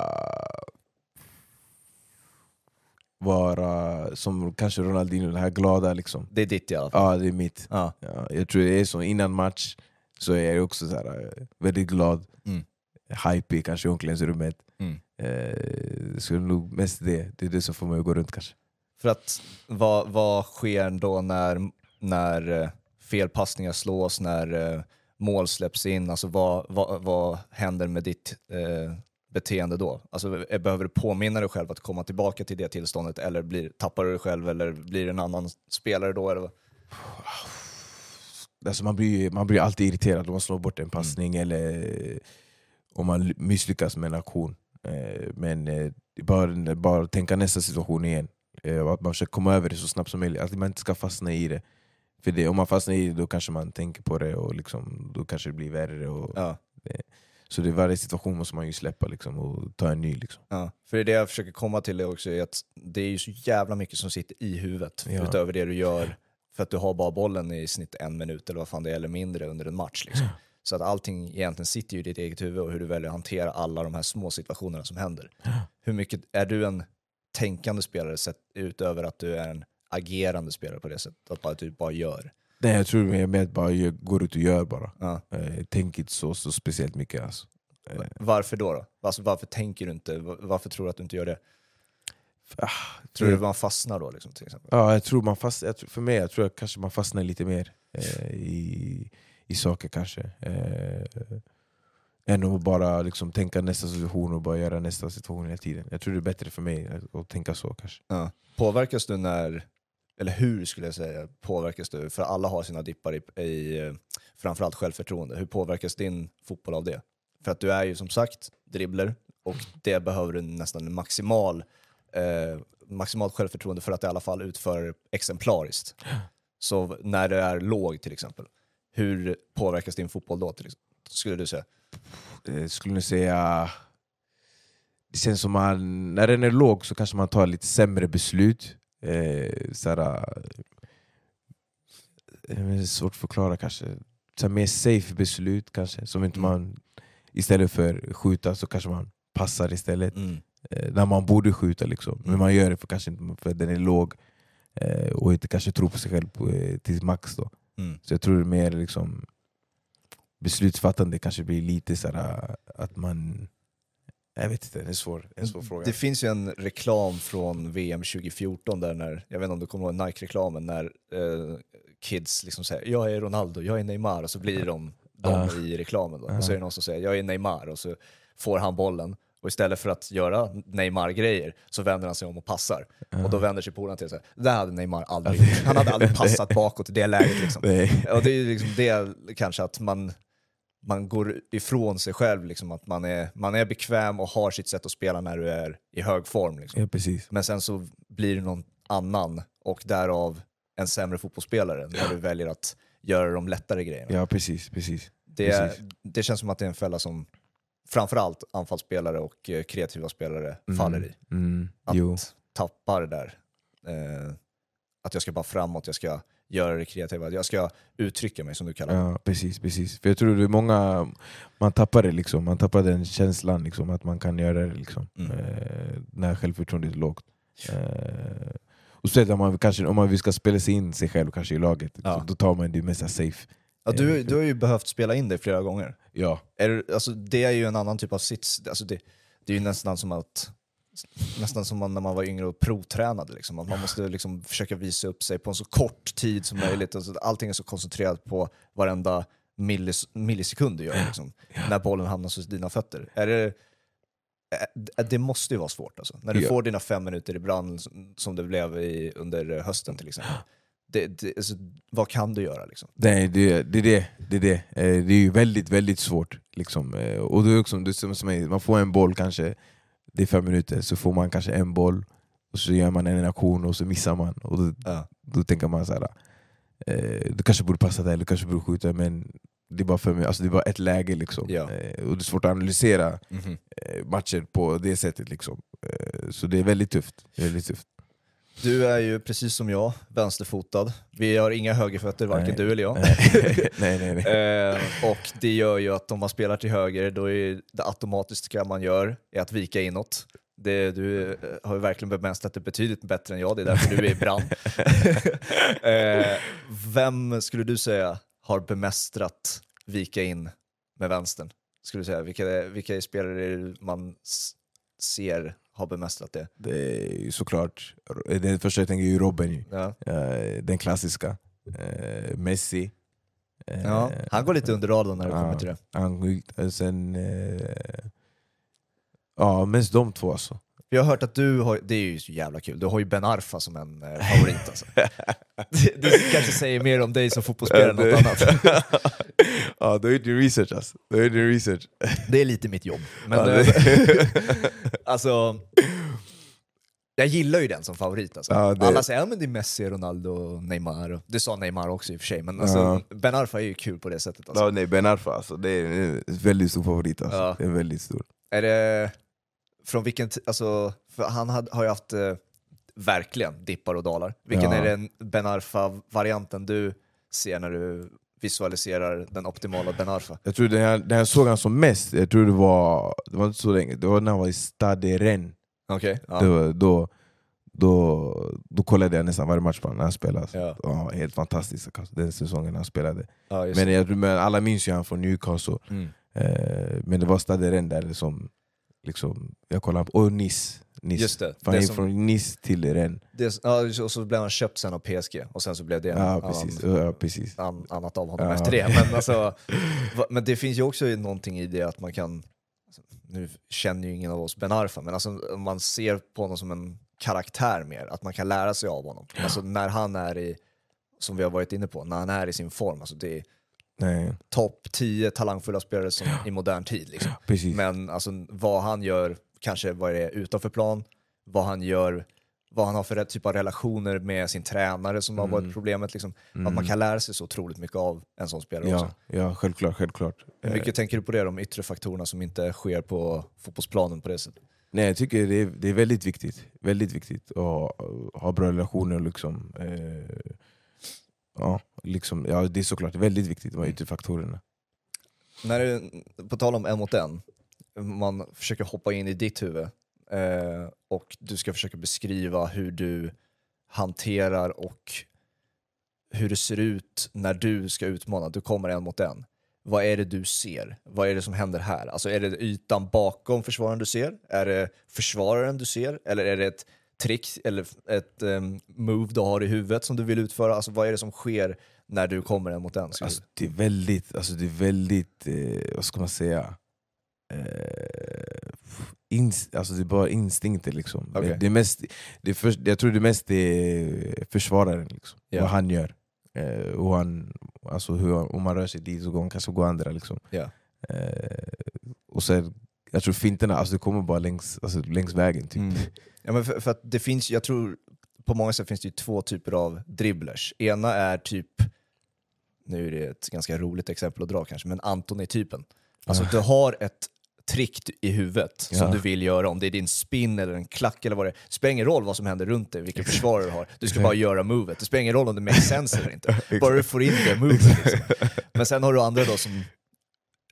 vara som kanske Ronaldinho, det här glada liksom. Det är ditt i alla fall. Ja, det är mitt. Ja. Ja, jag tror det är så. Innan match så är jag också så här, väldigt glad. Mm. Hype kanske i omklädningsrummet. Mm. Skulle nog mest det. Det är det som får mig att gå runt kanske. För att vad sker då när felpassningar slås, när mål släpps in, alltså vad händer med ditt beteende då? Alltså, behöver du påminna dig själv att komma tillbaka till det tillståndet, eller tappar du dig själv, eller blir det en annan spelare då? Eller? Alltså, man blir alltid irriterad om man slår bort en passning, eller om man misslyckas med en aktion. Men bara tänka nästa situation igen. Att man försöker komma över det så snabbt som möjligt. Att man inte ska fastna i det. För det, om man fastnar i det, då kanske man tänker på det, och liksom, då kanske det blir värre. Och ja. Så det är varje situation måste man ju släppa liksom, och ta en ny liksom. Ja. För det jag försöker komma till också är att det är ju så jävla mycket som sitter i huvudet, ja, utöver det du gör. För att du har bara bollen i snitt 1 minut eller vad fan det är, eller mindre under en match liksom. Ja. Så att allting egentligen sitter ju i ditt eget huvud, och hur du väljer att hantera alla de här små situationerna som händer. Ja. Hur mycket är du en tänkande spelare sett utöver att du är en agerande spelare på det sättet, att du bara gör? Nej, jag tror mer med att bara går ut och gör bara. Ja. Tänk inte så speciellt mycket alltså. Varför då? Alltså, varför tänker du inte? Varför tror du att du inte gör det? Tror du man fastnar då liksom, till exempel? Ja, jag tror man fastnar. Jag tror kanske man fastnar lite mer i saker kanske. Än att bara liksom tänka nästa situation och bara göra nästa situation hela tiden. Jag tror det är bättre för mig att tänka så kanske. Ja. Påverkas du när, eller hur skulle jag säga, påverkas du? För alla har sina dippar i framförallt självförtroende. Hur påverkas din fotboll av det? För att du är ju som sagt dribbler, och det behöver du nästan maximalt självförtroende för att i alla fall utföra exemplariskt. Så när det är låg till exempel, hur påverkas din fotboll då skulle du säga? Skulle jag säga, det känns som man, när den är låg så kanske man tar lite sämre beslut. Det är svårt att förklara kanske. Så mer safe beslut kanske, som inte man, istället för skjuta så kanske man passar istället. När man borde skjuta liksom. Men man gör det för kanske inte, för den är låg, och inte kanske tror på sig själv till max då. Så jag tror det är mer liksom beslutsfattande kanske blir lite sådär att man, jag vet inte, det är en svår fråga. Det finns ju en reklam från VM 2014 där, när, jag vet inte om du kommer ihåg Nike-reklamen, när kids liksom säger jag är Ronaldo, jag är Neymar, och så blir de i reklamen då. Och så är det någon som säger jag är Neymar, och så får han bollen, och istället för att göra Neymar-grejer så vänder han sig om och passar. Och då vänder sig på honom till sig. Det hade Neymar aldrig. Han hade aldrig passat bakåt i det läget liksom. Och det är ju liksom det kanske, att man går ifrån sig själv liksom, att man är bekväm och har sitt sätt att spela när du är i hög form liksom. Ja, precis. Men sen så blir du någon annan, och därav en sämre fotbollsspelare när du väljer att göra de lättare grejerna. Ja, precis. Det känns som att det är en fälla som framförallt anfallsspelare och kreativa spelare faller i. Att tappa det där. Att jag ska bara framåt, jag ska göra det kreativa, jag ska uttrycka mig som du kallar det. Ja, precis. För jag tror det är många, man tappar det liksom, man tappar den känslan liksom, att man kan göra det liksom. När självförtroendet är lågt. Och så att man kanske, om man ska spela sig in sig själv kanske i laget, då tar man det mest safe. Ja, du har ju behövt spela in dig flera gånger. Ja. Alltså, det är ju en annan typ av sits. Alltså, det är ju nästan som att nästan som man, när man var yngre och provtränade. Liksom. Man måste liksom försöka visa upp sig på en så kort tid som möjligt. Alltså, allting är så koncentrerat på varenda millisekund du gör. Liksom, när bollen hamnar hos dina fötter. Är det måste ju vara svårt. Alltså. När du får dina 5 minuter i Brann som det blev under hösten till exempel. Alltså, vad kan du göra liksom? Nej, det är det. Det är ju väldigt, väldigt svårt liksom. Och det är också, man får en boll kanske, det är 5 minuter, så får man kanske en boll och så gör man en aktion och så missar man. Och då tänker man såhär, du kanske borde passa där eller kanske borde skjuta, men det är bara för mig, alltså det är bara ett läge liksom. Och det är svårt att analysera matcher på det sättet liksom. Så det är väldigt tufft, väldigt tufft. Du är ju precis som jag, vänsterfotad. Vi har inga högerfötter, varken du eller jag. Nej. Och det gör ju att om man spelar till höger, då är det automatiska man gör är att vika inåt. Du har ju verkligen bemästrat det betydligt bättre än jag. Det är därför du är i Brann. Vem skulle du säga har bemästrat vika in med vänstern? Skulle du säga? Vilka spelare man ser har bemästrat det? Det är ju såklart, den första jag tänker är ju Robin. Den klassiska. Messi. Han går lite under raden när det kommer till det. Mest de två alltså. Jag har hört att du har, det är ju så jävla kul, du har ju Ben Arfa som en favorit alltså. det kanske säger mer om dig som fotbollsspelare än något annat. Ja, du har gjort research alltså. Det är lite mitt jobb. Men alltså, jag gillar ju den som favorit alltså. Alla säger, men det är Messi, Ronaldo och Neymar. Det sa Neymar också i och för sig, men alltså, Ben Arfa är ju kul på det sättet alltså. Nej, Ben Arfa alltså, det är en väldigt stor favorit alltså. Det är väldigt stor. Är det från vilken, alltså, för han har ju haft verkligen dippar och dalar. Vilken är den Ben Arfa-varianten du ser när du visualiserar den optimala Ben Arfa? Jag tror den jag såg han som mest, jag tror det var inte så länge, det var när han var i Stade Rennes. Okej. Då kollade jag nästan varje match på när han spelade. Helt fantastiskt den säsongen han spelade. Men alla minns ju han från Newcastle. Men det var Stade Rennes där som liksom, jag kollar på Nice. Just det. Från Nice till Rennes. Och så blev han köpt sen av PSG. Och sen så blev det annat av honom efter det. Men, alltså, men det finns ju också någonting i det att man kan... Alltså, nu känner ju ingen av oss Ben Arfa, men alltså, man ser på honom som en karaktär mer. Att man kan lära sig av honom. Alltså, när han är i... Som vi har varit inne på. När han är i sin form. Alltså, det är topp 10 talangfulla spelare som, i modern tid. Liksom. Men alltså, vad han gör... Kanske vad det är utanför plan, vad han gör, vad han har för typ av relationer med sin tränare som har varit problemet. Liksom. Att man kan lära sig så otroligt mycket av en sån spelare också. Ja, självklart. Hur mycket tänker du på det, de yttre faktorerna som inte sker på fotbollsplanen på det sättet? Nej, jag tycker det är väldigt viktigt. Väldigt viktigt att ha bra relationer. Liksom. Det är såklart väldigt viktigt, de yttre faktorerna. När du, på tal om en mot en, man försöker hoppa in i ditt huvud och du ska försöka beskriva hur du hanterar och hur det ser ut när du ska utmana. Du kommer en mot en. Vad är det du ser? Vad är det som händer här? Alltså, är det ytan bakom försvararen du ser? Är det försvararen du ser? Eller är det ett trick eller ett move du har i huvudet som du vill utföra? Alltså, vad är det som sker när du kommer en mot en? Alltså, det är väldigt vad ska man säga? Det är bara instinkter liksom. Okay. Jag tror det mest är försvararen liksom. Vad han gör och han, alltså hur, om man rör sig dit så går han, kanske går andra liksom. Och så jag tror finterna, alltså det kommer bara längs vägen typ. Ja, men för att det finns, jag tror på många sätt finns det ju två typer av dribblers. Ena är typ, nu är det ett ganska roligt exempel att dra kanske, men Anton är typen. Alltså du har ett trick i huvudet som du vill göra, om det är din spin eller en klack eller vad det är. Det spelar ingen roll vad som händer runt dig, vilken försvarare du har. Du ska bara göra movet. Det spelar ingen roll om det makes sense eller inte. Bara du får in det movet liksom. Men sen har du andra då som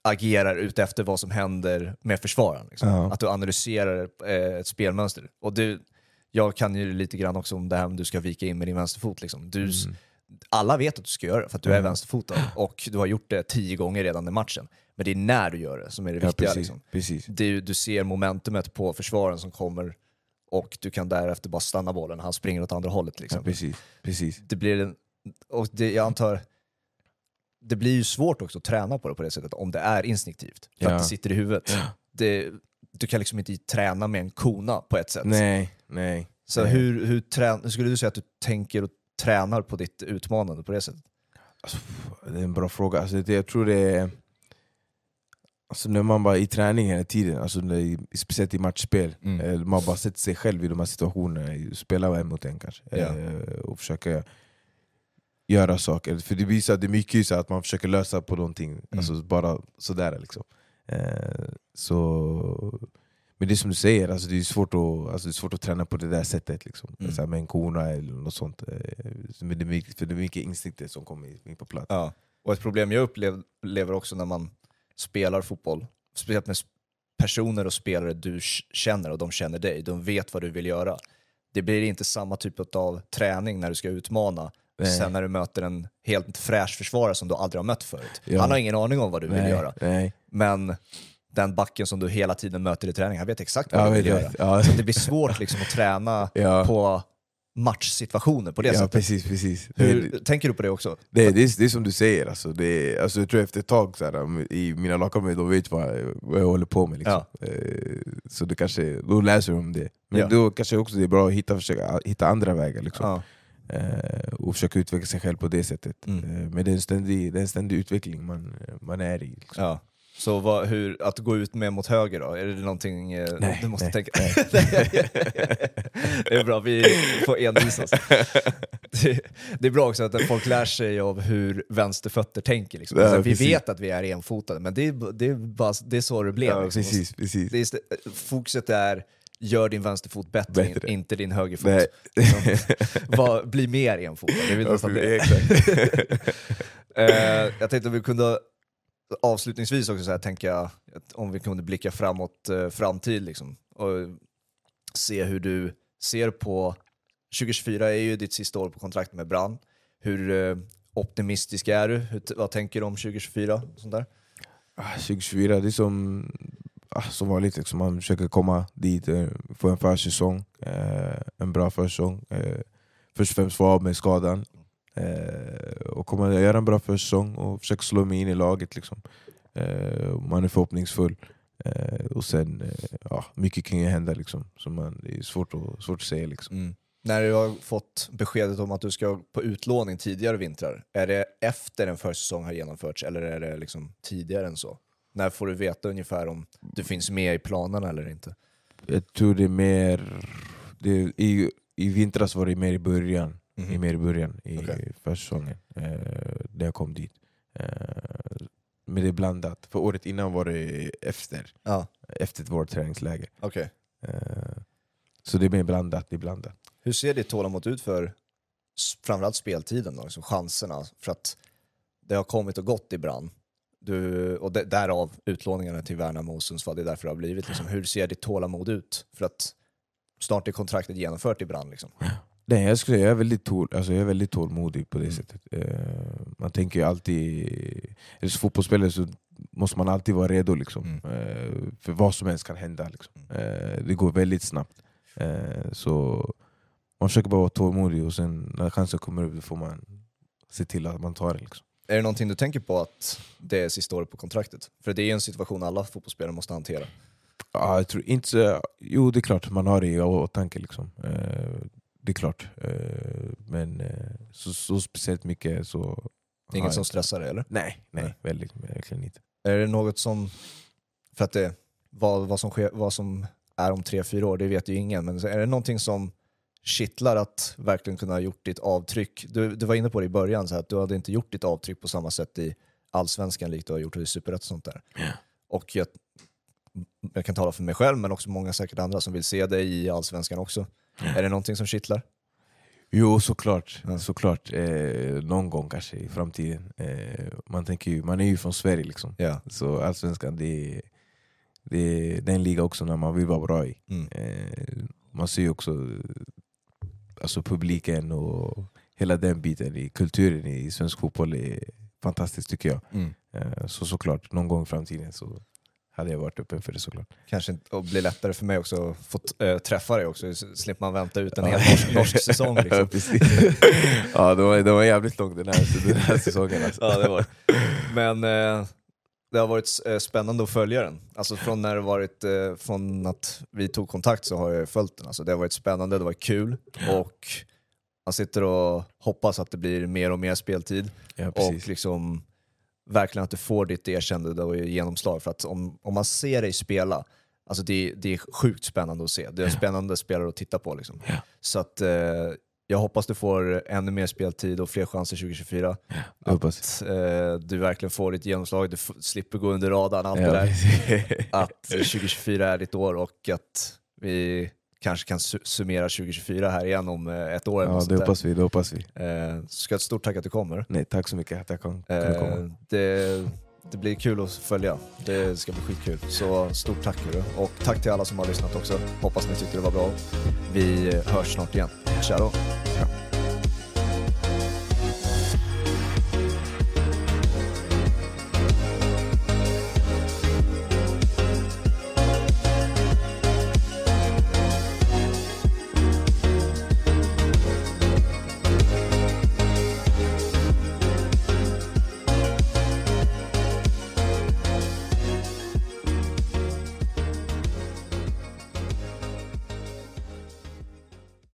agerar ut efter vad som händer med försvararen. Liksom. Att du analyserar ett spelmönster. Och jag kan ju lite grann också om det här om du ska vika in med din vänsterfot liksom. Alla vet att du ska göra det för att du är vänsterfotad och du har gjort det 10 gånger redan i matchen. Men det är när du gör det som är det viktiga. Precis. Liksom. Precis. Du ser momentumet på försvaren som kommer och du kan därefter bara stanna bollen. Han springer åt andra hållet liksom. Ja, precis. Det blir en, och det, jag antar det blir ju svårt också att träna på det sättet om det är instinktivt. För att det sitter i huvudet. Ja. Du kan liksom inte träna med en kona på ett sätt. Nej. Så hur skulle du säga att du tänker och tränar på ditt utmanande på det sättet? Alltså, det är en bra fråga. Alltså, jag tror det är... Alltså när man bara i träning hela tiden, alltså speciellt i matchspel, man bara sätter sig själv i de här situationerna, spelar emot en kanske, och försöker göra saker. För det visar att det är mycket så att man försöker lösa på någonting, alltså bara sådär liksom. Så, men det som du säger, alltså det är svårt att, alltså det är svårt att träna på det där sättet liksom, alltså med en kona eller något sånt. Men det är mycket, för det är mycket instinkter som kommer på plats. Ja. Och ett problem jag upplever också när man spelar fotboll, speciellt med personer och spelare du känner och de känner dig, de vet vad du vill göra. Det blir inte samma typ av träning när du ska utmana. Nej. Sen när du möter en helt fräsch försvarare som du aldrig har mött förut. Ja. Han har ingen aning om vad du vill göra. Nej. Men den backen som du hela tiden möter i träning, han vet exakt vad du vill göra. Ja. Så det blir svårt liksom att träna på matchsituationer på det sättet. Precis. Hur tänker du på det också? Det är som du säger, alltså, alltså jag tror efter ett tag så här, i mina lagkamrater, de vet vad jag håller på med liksom. Så det kanske, då läser de om det. Men då kanske också det är bra att försöka hitta andra vägar liksom. Och försöka utveckla sig själv på det sättet. Men det är en ständig utveckling man är i liksom. Så att gå ut med mot höger då? Är det någonting du måste tänka? Nej. Det är bra, vi får envisas. Det är bra också att folk lär sig av hur vänsterfötter tänker. Liksom. Alltså, vi vet att vi är enfotade, men det är så det blev. Ja, liksom. Precis. Fokuset är... Gör din vänsterfot bättre. Inte din högerfot. Bli mer enfotad. Jag tänkte att vi kunde... Avslutningsvis också så här, tänker jag att om vi kunde blicka framåt framtid liksom, och se hur du ser på 2024 är ju ditt sista år på kontrakt med Brann. Hur optimistisk är du? Vad tänker du om 2024? Sånt där? 2024, det är som vanligt liksom, man försöker komma dit, få en försäsong, en bra försäsong, först och främst få av med skadan. Och kommer att göra en bra försäsong och försöka slå mig in i laget liksom. Man är förhoppningsfull, och sen mycket kan ju hända liksom, så det är svårt att säga liksom. När du har fått beskedet om att du ska på utlåning tidigare vintrar, är det efter en försäsong har genomförts eller är det liksom tidigare än så? När får du veta ungefär om du finns med i planerna eller inte? Jag tror det är mer i vintras var det mer i början. I försäsongen när jag kom dit. Men det är blandat. För året innan var det efter vårt träningsläger. Okay. Så det är mer blandat. Hur ser ditt tålamod ut för framförallt speltiden? Då, liksom chanserna för att det har kommit och gått i Brann. Därav utlåningarna till Värnamo och Sundsvall. Det är därför det har blivit. Liksom, hur ser ditt tålamod ut? För att snart är kontraktet genomfört i Brann liksom. Nej, jag skulle säga jag är väldigt tålmodig på det sättet. Man tänker ju alltid, som fotbollsspelare så måste man alltid vara redo liksom. För vad som helst kan hända liksom. Det går väldigt snabbt. Så man försöker bara vara tålmodig och sen när chansen kommer upp får man se till att man tar det liksom. Är det någonting du tänker på att det är sista året på kontraktet? För det är ju en situation alla fotbollsspelare måste hantera. Ja, jag tror inte så. Jo, det är klart man har det i åtanke liksom. Det är klart, men så speciellt mycket så... Det är inget som stressar dig, eller? Nej, väldigt verkligen inte. Är det något som... För att det, vad som sker, vad som är om 3-4 år, det vet ju ingen. Men är det någonting som kittlar att verkligen kunna ha gjort ditt avtryck? Du var inne på det i början, så att du hade inte gjort ditt avtryck på samma sätt i Allsvenskan, likt du har gjort i Superettan och sånt där. Yeah. Och jag kan tala för mig själv, men också många säkert andra som vill se dig i Allsvenskan också. Är det någonting som kittlar? Jo, såklart. Någon gång kanske i framtiden. Man tänker ju, man är ju från Sverige liksom. Ja. Så Allsvenskan, det är en liga också när man vill vara bra i. Man ser ju också alltså publiken och hela den biten i kulturen i svensk fotboll är fantastiskt tycker jag. Så såklart, någon gång i framtiden så Hade jag varit uppe för det såklart. Kanske och blir lättare för mig också att få träffa dig också. Slipper man vänta ut en hel norsk säsong. Liksom. Ja, det var jävligt långt den här säsongen. Alltså. Ja, det var. Men det har varit spännande att följa den. Alltså från när det varit från att vi tog kontakt så har jag följt den. Alltså det har varit spännande, det var kul och man sitter och hoppas att det blir mer och mer speltid. Ja, och liksom verkligen att du får ditt erkännande och genomslag. För att om man ser dig spela, alltså det är sjukt spännande att se. Det är en spännande spelare att titta på. Liksom. Ja. Så att jag hoppas du får ännu mer speltid och fler chanser 2024. Ja, jag hoppas. Att du verkligen får ditt genomslag. Du slipper gå under radarn. Allt det där. Att 2024 är ditt år och att vi kanske kan summera 2024 här igen om ett år. Ja, det hoppas vi. Ska jag ett stort tack att du kommer. Nej, tack så mycket att jag kunde komma. Det blir kul att följa. Det ska bli skitkul. Så stort tack för det. Och tack till alla som har lyssnat också. Hoppas ni tyckte det var bra. Vi hörs snart igen. Ciao.